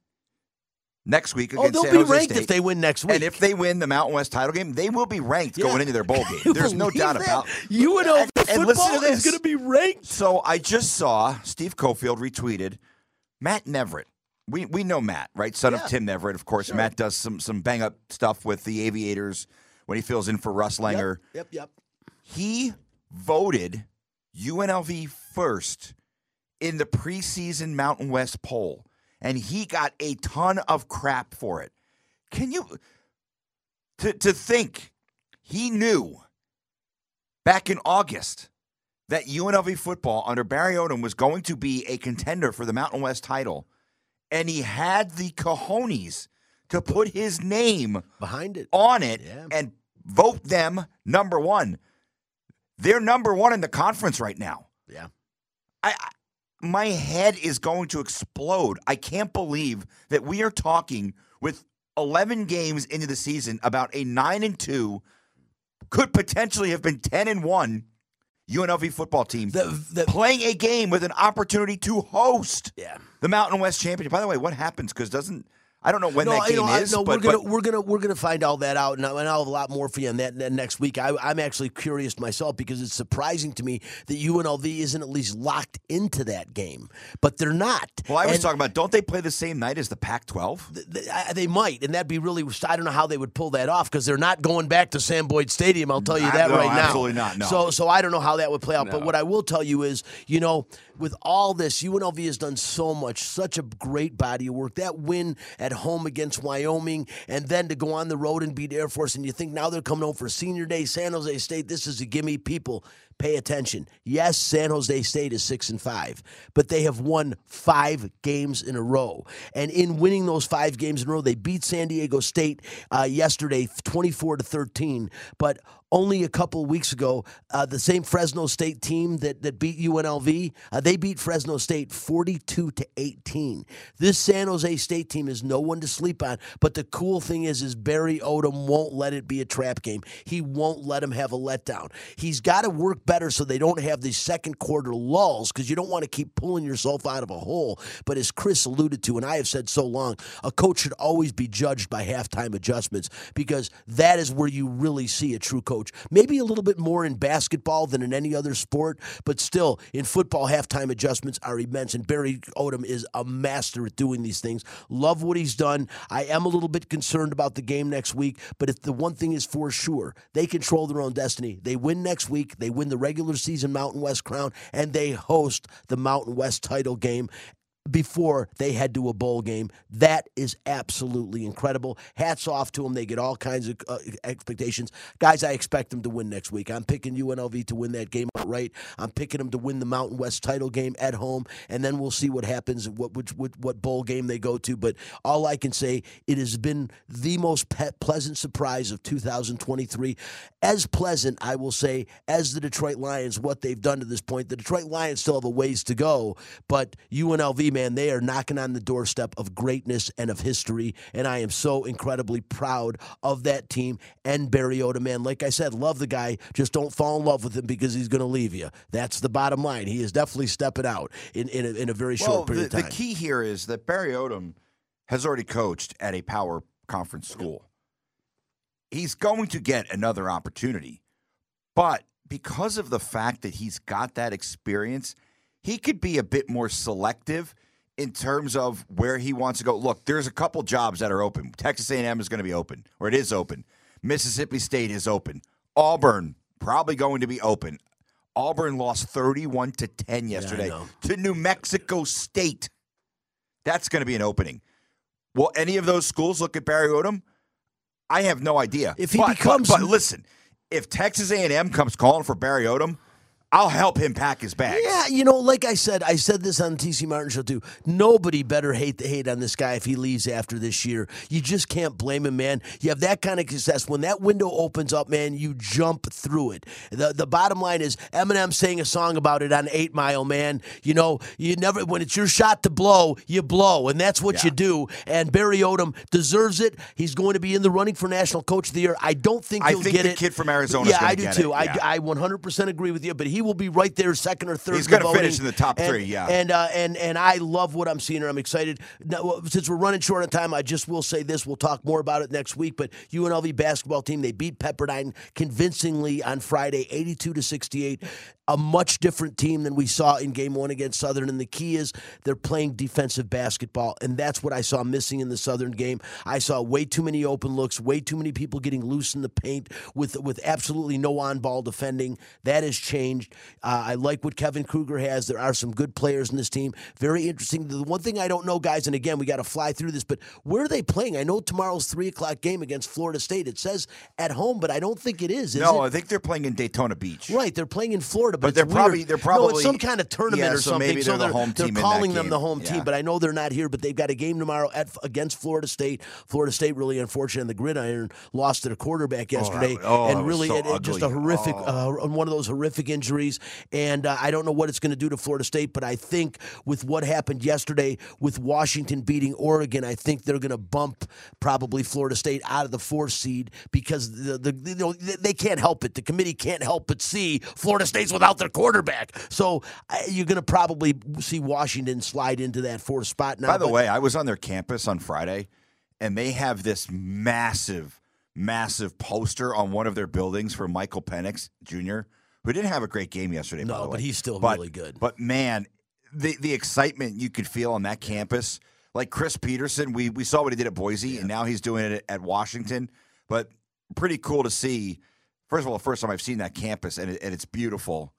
next week against San Jose State. They'll be ranked if they win next week. And if they win the Mountain West title game, they will be ranked going into their bowl game. There's no doubt about it. UNLV football is going to be ranked. So I just saw Steve Cofield retweeted Matt Neverett. We know Matt, right? Son of Tim Neverett, of course. Sure. Matt does some bang-up stuff with the Aviators when he fills in for Russ Langer. Yep. He voted UNLV first in the preseason Mountain West poll. And he got a ton of crap for it. Can you to think he knew back in August that UNLV football under Barry Odom was going to be a contender for the Mountain West title, and he had the cojones to put his name behind it and vote them number one. They're number one in the conference right now. Yeah. My head is going to explode. I can't believe that we are talking with 11 games into the season about a 9-2, could potentially have been 10-1 UNLV football team playing a game with an opportunity to host the Mountain West Championship. By the way, what happens? Because I don't know when that game is. No, we're gonna find all that out, and I'll have a lot more for you on that next week. I'm actually curious myself because it's surprising to me that UNLV isn't at least locked into that game, but they're not. Well, I was talking about, don't they play the same night as the Pac-12? They might, and that'd be really. I don't know how they would pull that off because they're not going back to Sam Boyd Stadium. I'll tell you right now. Absolutely not. No. So I don't know how that would play out. No. But what I will tell you is, you know, with all this, UNLV has done so much, such a great body of work. That win at home against Wyoming, and then to go on the road and beat Air Force, and you think now they're coming home for senior day, San Jose State, this is a gimme. People, Pay attention. Yes, San Jose State is 6-5, but they have won 5 games in a row. And in winning those 5 games in a row, they beat San Diego State yesterday 24-13, but only a couple weeks ago, the same Fresno State team that beat UNLV, they beat Fresno State 42-18. This San Jose State team is no one to sleep on, but the cool thing is Barry Odom won't let it be a trap game. He won't let them have a letdown. He's got to work better so they don't have these second quarter lulls, because you don't want to keep pulling yourself out of a hole. But as Chris alluded to, and I have said so long, a coach should always be judged by halftime adjustments, because that is where you really see a true coach. Maybe a little bit more in basketball than in any other sport, but still, in football, halftime adjustments are immense, and Barry Odom is a master at doing these things. Love what he's done. I am a little bit concerned about the game next week, but if the one thing is for sure, they control their own destiny. They win next week, they win the regular season Mountain West crown, and they host the Mountain West title game before they head to a bowl game. That is absolutely incredible. Hats off to them. They get all kinds of expectations. Guys, I expect them to win next week. I'm picking UNLV to win that game outright. I'm picking them to win the Mountain West title game at home, and then we'll see what happens, what bowl game they go to. But all I can say, it has been the most pleasant surprise of 2023. As pleasant, I will say, as the Detroit Lions, what they've done to this point. The Detroit Lions still have a ways to go, but UNLV, man, they are knocking on the doorstep of greatness and of history, and I am so incredibly proud of that team and Barry Odom, man. Like I said, love the guy. Just don't fall in love with him because he's going to leave you. That's the bottom line. He is definitely stepping out in a very short period of time. The key here is that Barry Odom has already coached at a power conference school. He's going to get another opportunity, but because of the fact that he's got that experience, he could be a bit more selective in terms of where he wants to go. Look, there's a couple jobs that are open. Texas A&M is going to be open, or it is open. Mississippi State is open. Auburn, probably going to be open. Auburn lost 31-10 yesterday to New Mexico State. That's going to be an opening. Will any of those schools look at Barry Odom? I have no idea. If he becomes, but listen, if Texas A&M comes calling for Barry Odom, I'll help him pack his bags. Yeah, you know, like I said this on the TC Martin Show too. Nobody better hate the hate on this guy if he leaves after this year. You just can't blame him, man. You have that kind of success. When that window opens up, man, you jump through it. The bottom line is Eminem sang a song about it on 8 Mile, man. You know, you never, when it's your shot to blow, you blow, and that's what you do. And Barry Odom deserves it. He's going to be in the running for National Coach of the Year. I don't think he'll get it. I think the kid from Arizona is going to get it. Yeah, I do too. I 100% agree with you, but he will be right there, second or third. He's going to finish in the top three, yeah. And I love what I'm seeing here. I'm excited. Now, since we're running short on time, I just will say this. We'll talk more about it next week. But UNLV basketball team, they beat Pepperdine convincingly on Friday, 82-68. A much different team than we saw in Game 1 against Southern, and the key is they're playing defensive basketball, and that's what I saw missing in the Southern game. I saw way too many open looks, way too many people getting loose in the paint with absolutely no on-ball defending. That has changed. I like what Kevin Kruger has. There are some good players in this team. Very interesting. The one thing I don't know, guys, and again, we got to fly through this, but where are they playing? I know tomorrow's 3 o'clock game against Florida State. It says at home, but I don't think it is No, I think they're playing in Daytona Beach. Right, they're playing in Florida. But they're probably it's some kind of tournament or something. Maybe they're the home team. They're calling them the home team, but I know they're not here. But they've got a game tomorrow against Florida State. Florida State really unfortunate. The Gridiron lost to their quarterback yesterday, and really just a horrific one of those horrific injuries. And I don't know what it's going to do to Florida State, but I think with what happened yesterday with Washington beating Oregon, I think they're going to bump probably Florida State out of the 4th seed because they can't help it. The committee can't help but see Florida State's without their quarterback. So you're going to probably see Washington slide into that 4th spot now. By the way, I was on their campus on Friday, and they have this massive, massive poster on one of their buildings for Michael Penix Jr., who didn't have a great game yesterday, by the way. No, but he's still really good. But, man, the excitement you could feel on that campus. Like Chris Peterson, we saw what he did at Boise, and now he's doing it at Washington. But pretty cool to see. First of all, the first time I've seen that campus, and it's beautiful.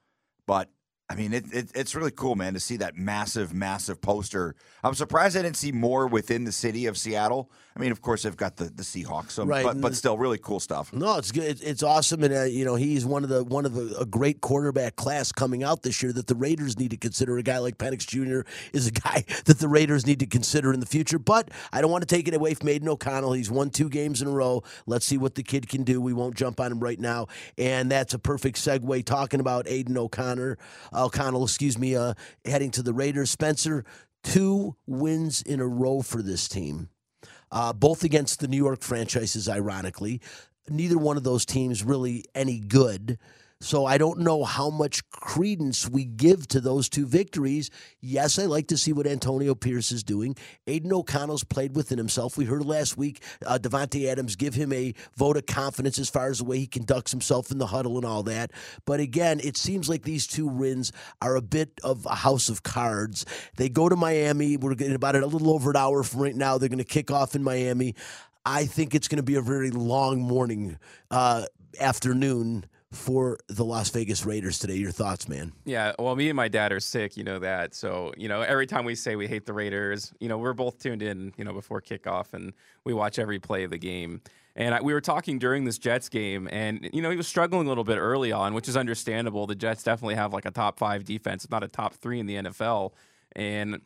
But I mean, it's really cool, man, to see that massive, massive poster. I'm surprised I didn't see more within the city of Seattle. I mean, of course, they've got the Seahawks, so, right, but still, really cool stuff. No, it's good. It's awesome, and you know, he's one of a great quarterback class coming out this year that the Raiders need to consider. A guy like Penix Jr. is a guy that the Raiders need to consider in the future. But I don't want to take it away from Aiden O'Connell. He's won 2 games in a row. Let's see what the kid can do. We won't jump on him right now, and that's a perfect segue talking about Aiden O'Connell, heading to the Raiders. Spencer, 2 wins in a row for this team, both against the New York franchises, ironically. Neither one of those teams really any good. So I don't know how much credence we give to those 2 victories. Yes, I like to see what Antonio Pierce is doing. Aiden O'Connell's played within himself. We heard last week Devontae Adams give him a vote of confidence as far as the way he conducts himself in the huddle and all that. But again, it seems like these 2 wins are a bit of a house of cards. They go to Miami. We're getting about a little over an hour from right now. They're going to kick off in Miami. I think it's going to be a very long morning, afternoon, for the Las Vegas Raiders today. Your thoughts, man? Yeah, well, me and my dad are sick, you know that. So, you know, every time we say we hate the Raiders, you know, we're both tuned in, you know, before kickoff, and we watch every play of the game. And we were talking during this Jets game, and, you know, he was struggling a little bit early on, which is understandable. The Jets definitely have like a top 5 defense, if not a top 3 in the NFL. And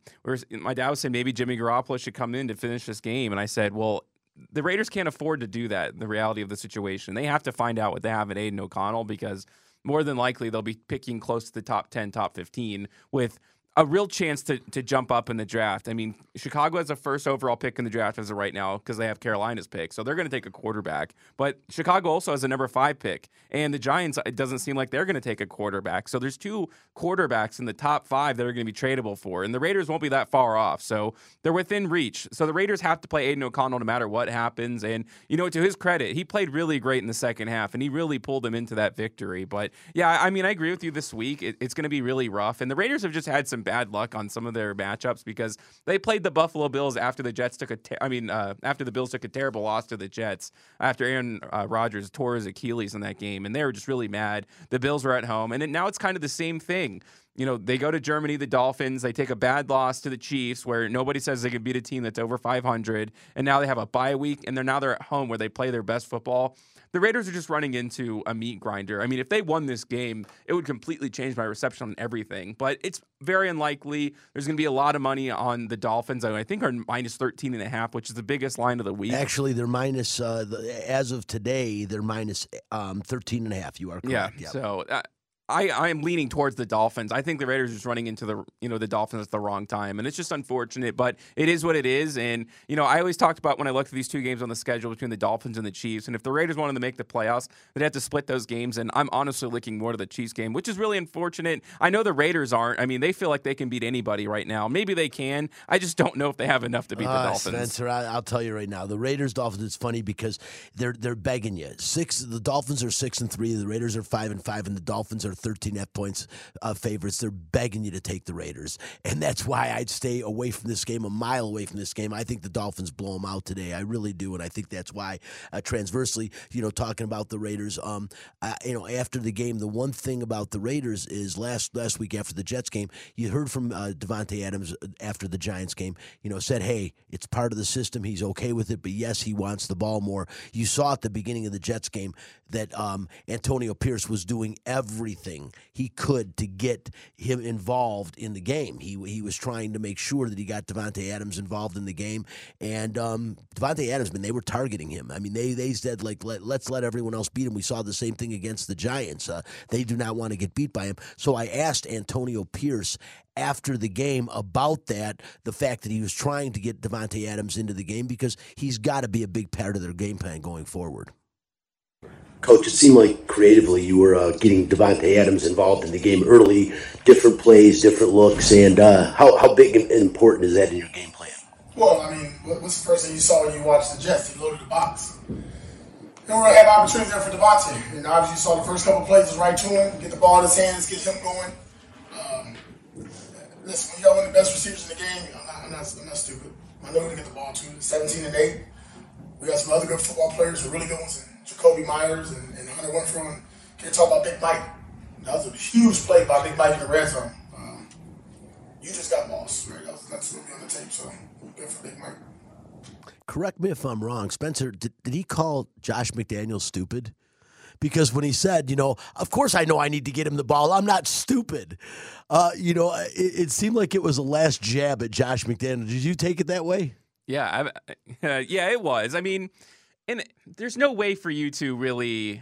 my dad was saying maybe Jimmy Garoppolo should come in to finish this game. And I said, well, the Raiders can't afford to do that, the reality of the situation. They have to find out what they have at Aiden O'Connell, because more than likely they'll be picking close to the top 10, top 15 with a real chance to jump up in the draft. I mean, Chicago has a first overall pick in the draft as of right now because they have Carolina's pick, so they're going to take a quarterback. But Chicago also has a number 5 pick, and the Giants, it doesn't seem like they're going to take a quarterback. So there's 2 quarterbacks in the top 5 that are going to be tradable for, and the Raiders won't be that far off. So they're within reach. So the Raiders have to play Aiden O'Connell no matter what happens. And, you know, to his credit, he played really great in the second half, and he really pulled them into that victory. But, yeah, I mean, I agree with you this week. It's going to be really rough, and the Raiders have just had some bad luck on some of their matchups because they played the Buffalo Bills after the Jets took after the Bills took a terrible loss to the Jets after Aaron Rodgers tore his Achilles in that game, and they were just really mad. The Bills were at home, and now it's kind of the same thing. You know, they go to Germany, the Dolphins, they take a bad loss to the Chiefs where nobody says they can beat a team that's over 500, and now they have a bye week, and they're at home where they play their best football. The Raiders are just running into a meat grinder. I mean, if they won this game, it would completely change my reception on everything, but it's very unlikely. There's going to be a lot of money on the Dolphins. I think are minus 13.5, which is the biggest line of the week. Actually, they're minus, as of today, they're minus 13.5. You are correct. Yeah, yep. So... I am leaning towards the Dolphins. I think the Raiders are just running into the Dolphins at the wrong time, and it's just unfortunate, but it is what it is. And, you know, I always talked about when I looked at these 2 games on the schedule between the Dolphins and the Chiefs, and if the Raiders wanted to make the playoffs, they'd have to split those games, and I'm honestly looking more to the Chiefs game, which is really unfortunate. I know the Raiders aren't. I mean, they feel like they can beat anybody right now. Maybe they can. I just don't know if they have enough to beat the Dolphins. Spencer, I'll tell you right now, the Raiders-Dolphins, it's funny because they're begging you. The Dolphins are 6-3, the Raiders are 5-5, and the Dolphins are 13.5 points favorites. They're begging you to take the Raiders, and that's why I'd stay away from this game, a mile away from this game. I think the Dolphins blow them out today. I really do, and I think that's why, transversely, you know, talking about the Raiders, you know, after the game, the one thing about the Raiders is last week after the Jets game, you heard from Devontae Adams after the Giants game, you know, said, hey, it's part of the system. He's okay with it, but yes, he wants the ball more. You saw at the beginning of the Jets game that Antonio Pierce was doing everything he could to get him involved in the game. He was trying to make sure that he got Devontae Adams involved in the game, and Devontae Adams, man, they were targeting him. I mean, they said, like, let's let everyone else beat him. We saw the same thing against the Giants. They do not want to get beat by him. So I asked Antonio Pierce after the game about that, the fact that he was trying to get Devontae Adams into the game, because he's got to be a big part of their game plan going forward. Coach, it seemed like creatively you were getting Devontae Adams involved in the game early, different plays, different looks, and how big and important is that in your game plan? Well, I mean, what's the first thing you saw when you watched the Jets? You loaded the box. They were going to have opportunities there for Devontae, and obviously you saw the first couple plays was right to him, get the ball in his hands, get him going. Listen, when you got one of the best receivers in the game, I'm not stupid. I know we're going to get the ball to 17-8. We got some other good football players who are really good ones, Jacoby Myers and Hunter Winfrey. Can't talk about Big Mike. That was a huge play by Big Mike in the red zone. You just got lost, right? That's going to be on the tape, so good for Big Mike. Correct me if I'm wrong. Spencer, did he call Josh McDaniels stupid? Because when he said, of course I know I need to get him the ball. I'm not stupid. It seemed like it was a last jab at Josh McDaniels. Did you take it that way? Yeah, it was. I mean, and there's no way for you to really,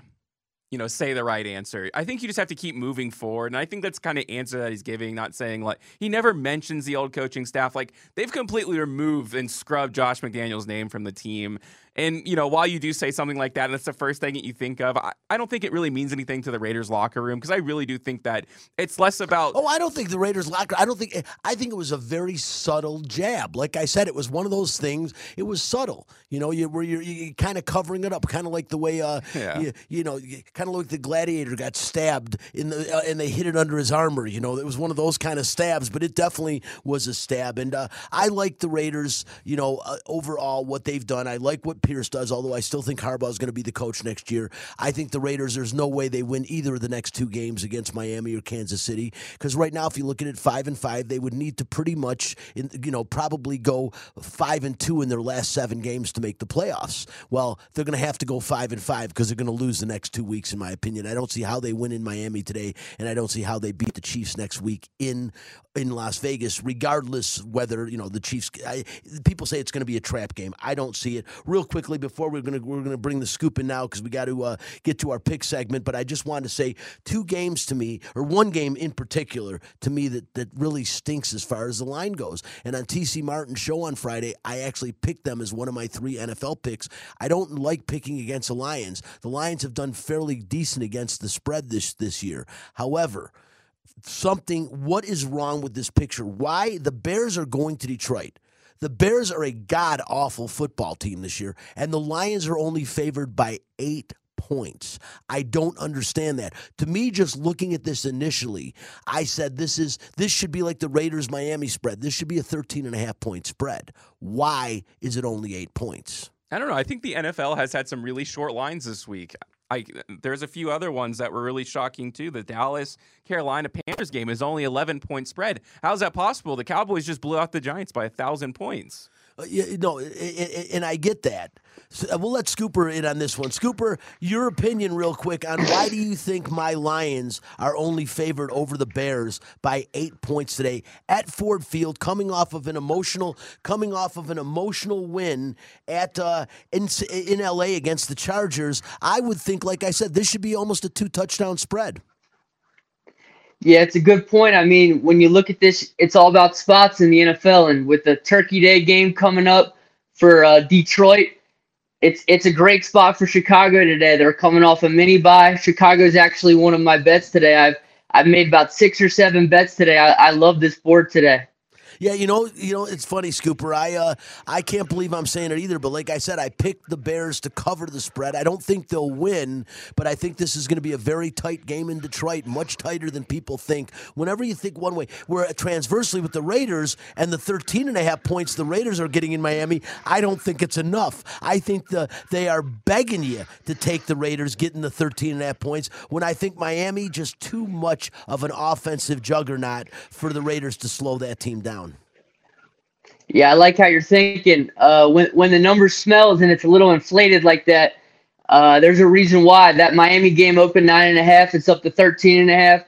say the right answer. I think you just have to keep moving forward. And I think that's kind of answer that he's giving, not saying he never mentions the old coaching staff. They've completely removed and scrubbed Josh McDaniels' name from the team. And, while you do say something like that, and it's the first thing that you think of, I don't think it really means anything to the Raiders locker room, because I really do think that it's less about... Oh, I don't think the Raiders locker room... I think it was a very subtle jab. Like I said, it was one of those things. It was subtle. You're kind of covering it up, kind of like the way, kind of like the gladiator got stabbed in the and they hid it under his armor. It was one of those kind of stabs, but it definitely was a stab. And I like the Raiders, overall, what they've done. I like what Pierce does, although I still think Harbaugh is going to be the coach next year. I think the Raiders, there's no way they win either of the next two games against Miami or Kansas City, because right now, if you look at it 5-5, they would need to pretty much, probably go 5-2 in their last seven games to make the playoffs. Well, they're going to have to go 5-5 because they're going to lose the next 2 weeks, in my opinion. I don't see how they win in Miami today, and I don't see how they beat the Chiefs next week in Las Vegas, regardless whether, the Chiefs, people say it's going to be a trap game. I don't see it. Real quickly, before we're going to bring the scoop in now, because we got to get to our pick segment, but I just wanted to say two games to me, or one game in particular to me that really stinks as far as the line goes. And on TC Martin's show on Friday, I actually picked them as one of my three NFL picks. I don't like picking against the Lions. The Lions have done fairly decent against the spread this year. However, what is wrong with this picture? Why the Bears are going to Detroit? The Bears are a god-awful football team this year, and the Lions are only favored by 8 points. I don't understand that. To me, just looking at this initially, I said this should be like the Raiders-Miami spread. This should be a 13.5-point spread. Why is it only 8 points? I don't know. I think the NFL has had some really short lines this week. There's a few other ones that were really shocking, too. The Dallas-Carolina Panthers game is only 11-point spread. How is that possible? The Cowboys just blew out the Giants by 1,000 points. And I get that. So, well, let Scooper in on this one. Scooper, your opinion real quick on why do you think my Lions are only favored over the Bears by 8 points today at Ford Field, coming off of an emotional win at in L.A. against the Chargers? I would think, like I said, this should be almost a 2-touchdown spread. Yeah, it's a good point. I mean, when you look at this, it's all about spots in the NFL, and with the Turkey Day game coming up for Detroit, it's a great spot for Chicago today. They're coming off a mini-bye. Chicago's actually one of my bets today. I've made about 6 or 7 bets today. I love this board today. Yeah, it's funny, Scooper. I can't believe I'm saying it either, but like I said, I picked the Bears to cover the spread. I don't think they'll win, but I think this is going to be a very tight game in Detroit, much tighter than people think. Whenever you think one way, we're transversely with the Raiders, and the 13.5 points the Raiders are getting in Miami, I don't think it's enough. I think they are begging you to take the Raiders, getting the 13.5 points, when I think Miami just too much of an offensive juggernaut for the Raiders to slow that team down. Yeah, I like how you're thinking. When the number smells and it's a little inflated like that, there's a reason why. That Miami game opened 9.5. It's up to 13.5.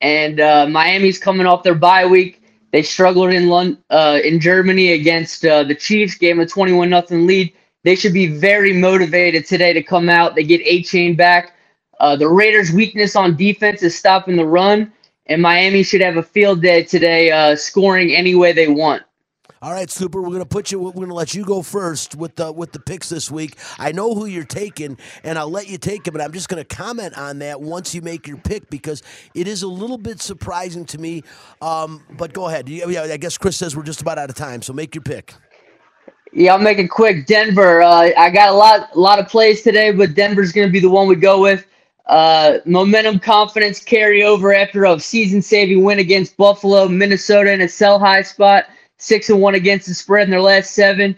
And Miami's coming off their bye week. They struggled in Germany against the Chiefs, gave them a 21-0 lead. They should be very motivated today to come out. They get A-Chain back. The Raiders' weakness on defense is stopping the run. And Miami should have a field day today, scoring any way they want. All right, Super. We're going to let you go first with the picks this week. I know who you're taking, and I'll let you take it. But I'm just going to comment on that once you make your pick, because it is a little bit surprising to me. But go ahead. Yeah, I guess Chris says we're just about out of time, so make your pick. Yeah, I'll make it quick. Denver. I got a lot of plays today, but Denver's going to be the one we go with. Momentum, confidence carry over after a season-saving win against Buffalo. Minnesota in a sell-high spot, 6-1 against the spread in their last 7.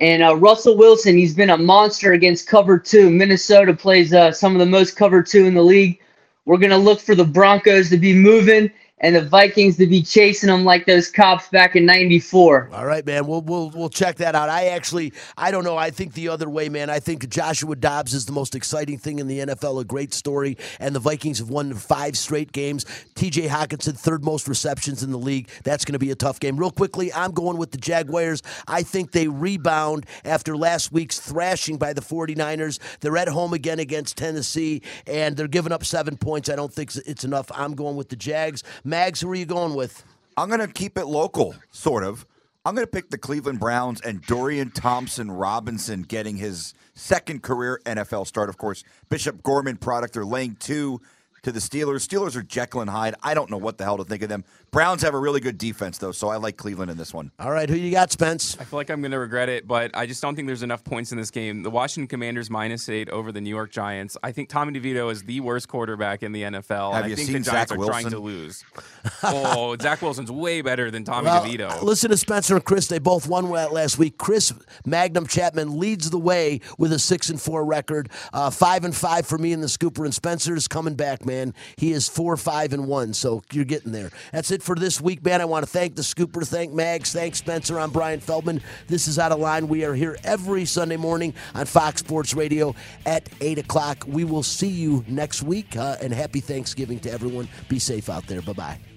And Russell Wilson, he's been a monster against cover 2. Minnesota plays some of the most cover 2 in the league. We're going to look for the Broncos to be moving and the Vikings to be chasing them like those cops back in '94. All right, man. We'll check that out. I don't know. I think the other way, man. I think Joshua Dobbs is the most exciting thing in the NFL, a great story, and the Vikings have won 5 straight games. TJ Hockenson, third most receptions in the league. That's going to be a tough game. Real quickly, I'm going with the Jaguars. I think they rebound after last week's thrashing by the 49ers. They're at home again against Tennessee, and they're giving up 7 points. I don't think it's enough. I'm going with the Jags. Mags, who are you going with? I'm going to keep it local, sort of. I'm going to pick the Cleveland Browns and Dorian Thompson-Robinson getting his second career NFL start. Of course, Bishop Gorman product. They're laying 2 to the Steelers. Steelers are Jekyll and Hyde. I don't know what the hell to think of them. Browns have a really good defense, though, so I like Cleveland in this one. All right, who you got, Spence? I feel like I'm going to regret it, but I just don't think there's enough points in this game. The Washington Commanders -8 over the New York Giants. I think Tommy DeVito is the worst quarterback in the NFL. Have you seen the Giants Zach Wilson? Are trying to lose. Oh, Zach Wilson's way better than Tommy DeVito. Listen to Spencer and Chris. They both won last week. Chris Magnum-Chapman leads the way with a 6-4 record. 5-5 for me in the Scooper, and Spencer is coming back, man. He is 4-5-1, so you're getting there. That's it for this week, man. I want to thank the Scooper, thank Mags, thank Spencer. I'm Brian Feldman. This is Outta Line. We are here every Sunday morning on Fox Sports Radio at 8 o'clock. We will see you next week, and happy Thanksgiving to everyone. Be safe out there. Bye-bye.